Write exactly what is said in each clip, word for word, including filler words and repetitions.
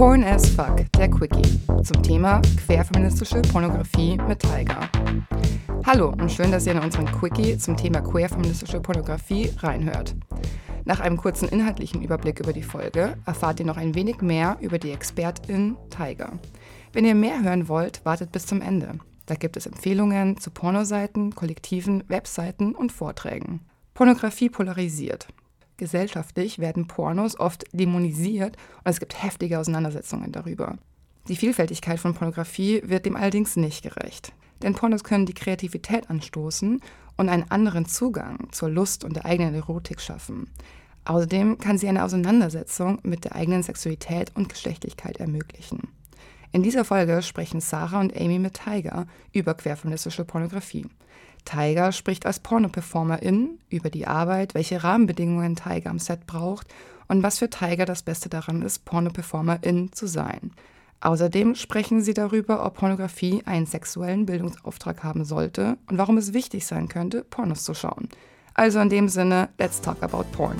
Porn as Fuck, der Quickie, zum Thema queerfeministische Pornografie mit tyga. Hallo und schön, dass ihr in unseren Quickie zum Thema queerfeministische Pornografie reinhört. Nach einem kurzen inhaltlichen Überblick über die Folge erfahrt ihr noch ein wenig mehr über die Expertin tyga. Wenn ihr mehr hören wollt, wartet bis zum Ende. Da gibt es Empfehlungen zu Pornoseiten, Kollektiven, Webseiten und Vorträgen. Pornografie polarisiert. Gesellschaftlich werden Pornos oft dämonisiert und es gibt heftige Auseinandersetzungen darüber. Die Vielfältigkeit von Pornografie wird dem allerdings nicht gerecht. Denn Pornos können die Kreativität anstoßen und einen anderen Zugang zur Lust und der eigenen Erotik schaffen. Außerdem kann sie eine Auseinandersetzung mit der eigenen Sexualität und Geschlechtlichkeit ermöglichen. In dieser Folge sprechen Sarah und Amy mit tyga über queerfeministische Pornografie. tyga spricht als Porno-Performerin über die Arbeit, welche Rahmenbedingungen tyga am Set braucht und was für tyga das Beste daran ist, Porno-Performerin zu sein. Außerdem sprechen sie darüber, ob Pornografie einen sexuellen Bildungsauftrag haben sollte und warum es wichtig sein könnte, Pornos zu schauen. Also in dem Sinne, let's talk about porn.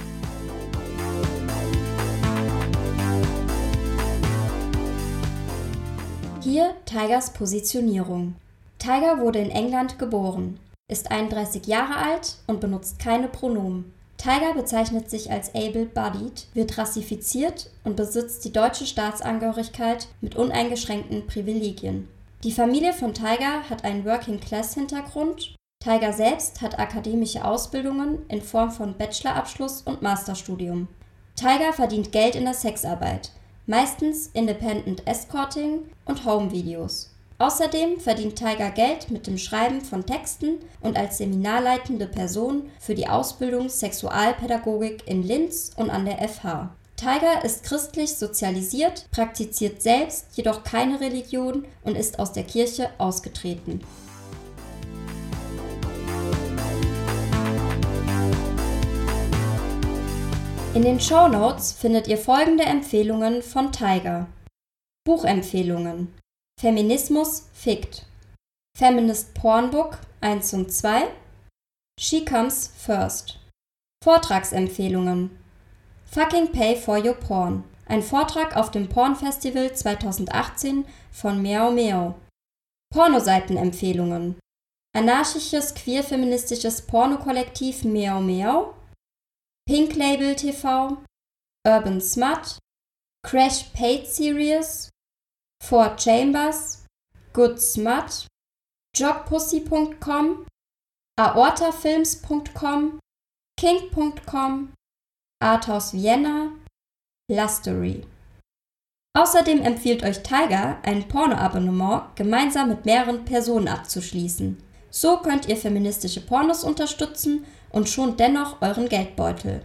Hier tygas Positionierung. tyga wurde in England geboren, ist einunddreißig Jahre alt und benutzt keine Pronomen. tyga bezeichnet sich als able-bodied, wird rassifiziert und besitzt die deutsche Staatsangehörigkeit mit uneingeschränkten Privilegien. Die Familie von tyga hat einen Working-Class-Hintergrund. tyga selbst hat akademische Ausbildungen in Form von Bachelorabschluss und Masterstudium. tyga verdient Geld in der Sexarbeit, meistens Independent Escorting und Home-Videos. Außerdem verdient tyga Geld mit dem Schreiben von Texten und als seminarleitende Person für die Ausbildung Sexualpädagogik in Linz und an der F H. tyga ist christlich sozialisiert, praktiziert selbst jedoch keine Religion und ist aus der Kirche ausgetreten. In den Shownotes findet ihr folgende Empfehlungen von tyga. Buchempfehlungen: Feminismus fickt, Feminist Porn Book eins und zwei, She Comes First. Vortragsempfehlungen: Fucking Pay for Your Porn, ein Vortrag auf dem Porn Festival zwanzig achtzehn von Meow Meow. Pornoseitenempfehlungen: Anarchisches queerfeministisches Pornokollektiv Meow Meow, Pink Label T V, Urban Smut, Crash Paid Series, Four Chambers, Good Smut, Jockpussy Punkt com, Aortafilms Punkt com, Kink Punkt com, Arthouse Vienna, Lustery. Außerdem empfiehlt euch tyga, ein Porno-Abonnement gemeinsam mit mehreren Personen abzuschließen. So könnt ihr feministische Pornos unterstützen und schont dennoch euren Geldbeutel.